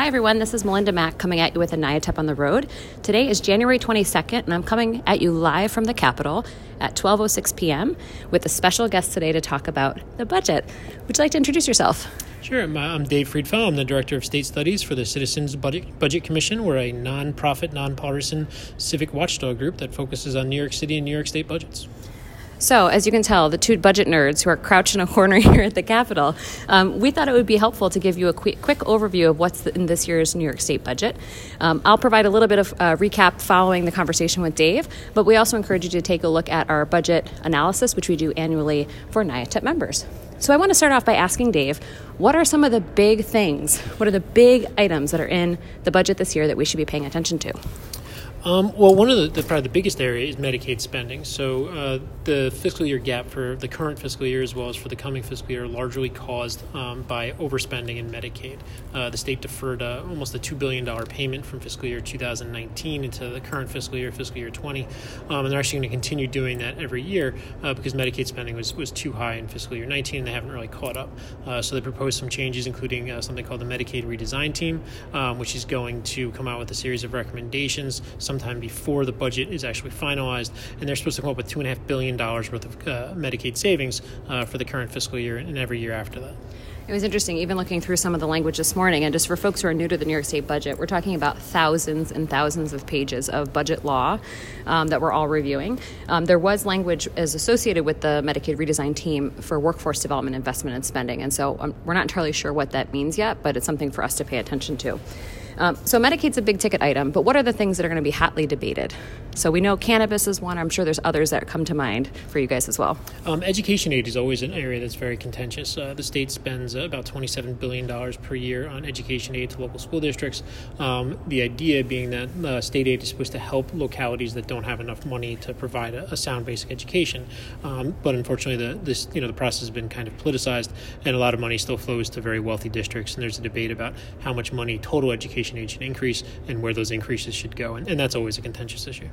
Hi everyone, this is Melinda Mack coming at you with a NYATEP on the road. Today is January 22nd, and I'm coming at you live from the Capitol at 12:06 p.m. with a special guest today to talk about the budget. Would you like to introduce yourself? Sure. I'm Dave Friedfeld. I'm the Director of State Studies for the Citizens Budget Commission. We're a nonprofit, nonpartisan civic watchdog group that focuses on New York City and New York State budgets. So, as you can tell, the two budget nerds who are crouched in a corner here at the Capitol, we thought it would be helpful to give you a quick overview of what's in this year's New York State budget. I'll provide a little bit of recap following the conversation with Dave, but we also encourage you to take a look at our budget analysis, which we do annually for NYATEP members. So I want to start off by asking Dave, what are some of the big things, what are the big items that are in the budget this year that we should be paying attention to? Well, one of the probably the biggest area is Medicaid spending. So the fiscal year gap for the current fiscal year as well as for the coming fiscal year largely caused by overspending in Medicaid. The state deferred almost a $2 billion payment from fiscal year 2019 into the current fiscal year 20, and they're actually going to continue doing that every year because Medicaid spending was too high in fiscal year 19 and they haven't really caught up. So they proposed some changes, including something called the Medicaid Redesign Team, which is going to come out with a series of recommendations sometime before the budget is actually finalized, and they're supposed to come up with $2.5 billion worth of Medicaid savings for the current fiscal year and every year after that. It was interesting, even looking through some of the language this morning, and just for folks who are new to the New York State budget, we're talking about thousands and thousands of pages of budget law that we're all reviewing. There was language as associated with the Medicaid redesign team for workforce development, investment, and spending, and so we're not entirely sure what that means yet, but it's something for us to pay attention to. So Medicaid's a big ticket item, but what are the things that are going to be hotly debated? So we know cannabis is one. I'm sure there's others that come to mind for you guys as well. Education aid is always an area that's very contentious. The state spends about $27 billion per year on education aid to local school districts. The idea being that state aid is supposed to help localities that don't have enough money to provide a sound basic education. But unfortunately, the process has been kind of politicized, and a lot of money still flows to very wealthy districts. And there's a debate about how much money total education aid should increase and where those increases should go, and that's always a contentious issue.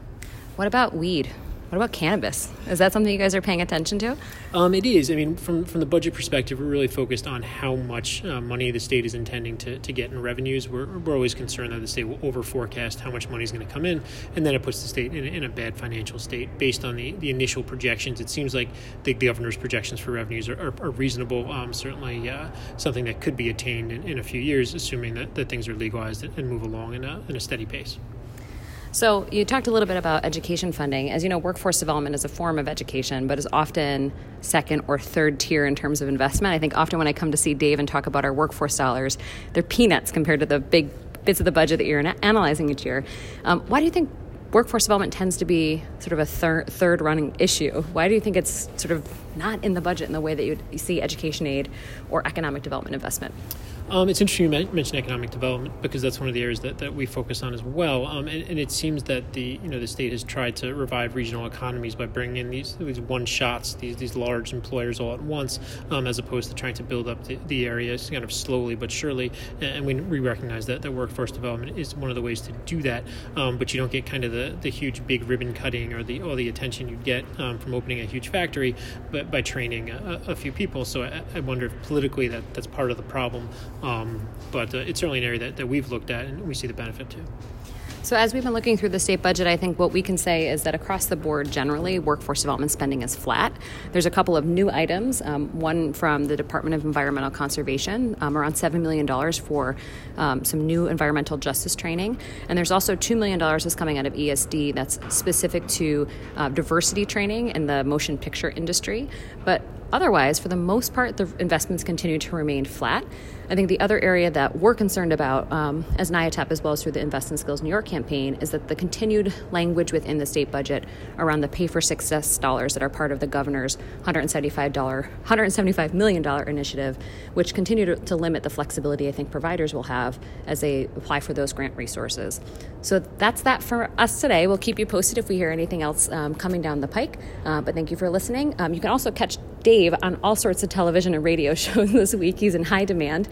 What about weed? What about cannabis? Is that something you guys are paying attention to? It is. I mean, from the budget perspective, we're really focused on how much money the state is intending to get in revenues. We're always concerned that the state will over forecast how much money is going to come in, and then it puts the state in a bad financial state based on the initial projections. It seems like the governor's projections for revenues are reasonable, certainly something that could be attained in a few years, assuming that things are legalized and move along in a steady pace. So you talked a little bit about education funding. As you know, workforce development is a form of education, but is often second or third tier in terms of investment. I think often when I come to see Dave and talk about our workforce dollars, they're peanuts compared to the big bits of the budget that you're analyzing each year. Why do you think workforce development tends to be sort of a third running issue? Why do you think it's sort of not in the budget in the way that you see education aid or economic development investment? It's interesting you mention economic development because that's one of the areas that we focus on as well. And it seems that the state has tried to revive regional economies by bringing in these one-shots, these large employers all at once, as opposed to trying to build up the areas kind of slowly but surely. And we recognize that workforce development is one of the ways to do that, but you don't get kind of the huge big ribbon cutting or all the attention you'd get from opening a huge factory but by training a few people. So I wonder if politically that's part of the problem. But it's certainly an area that we've looked at and we see the benefit too. So as we've been looking through the state budget, I think what we can say is that across the board, generally, workforce development spending is flat. There's a couple of new items, one from the Department of Environmental Conservation, around $7 million for some new environmental justice training. And there's also $2 million that's coming out of ESD that's specific to diversity training in the motion picture industry. But otherwise, for the most part, the investments continue to remain flat. I think the other area that we're concerned about as NYATEP, as well as through the Invest in Skills New York campaign, is that the continued language within the state budget around the pay for success dollars that are part of the governor's $175 million initiative, which continue to limit the flexibility I think providers will have as they apply for those grant resources. So that's that for us today. We'll keep you posted if we hear anything else coming down the pike. But thank you for listening. You can also catch Dave on all sorts of television and radio shows this week. He's in high demand.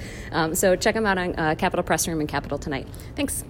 So check him out on Capitol Press Room and Capitol Tonight. Thanks.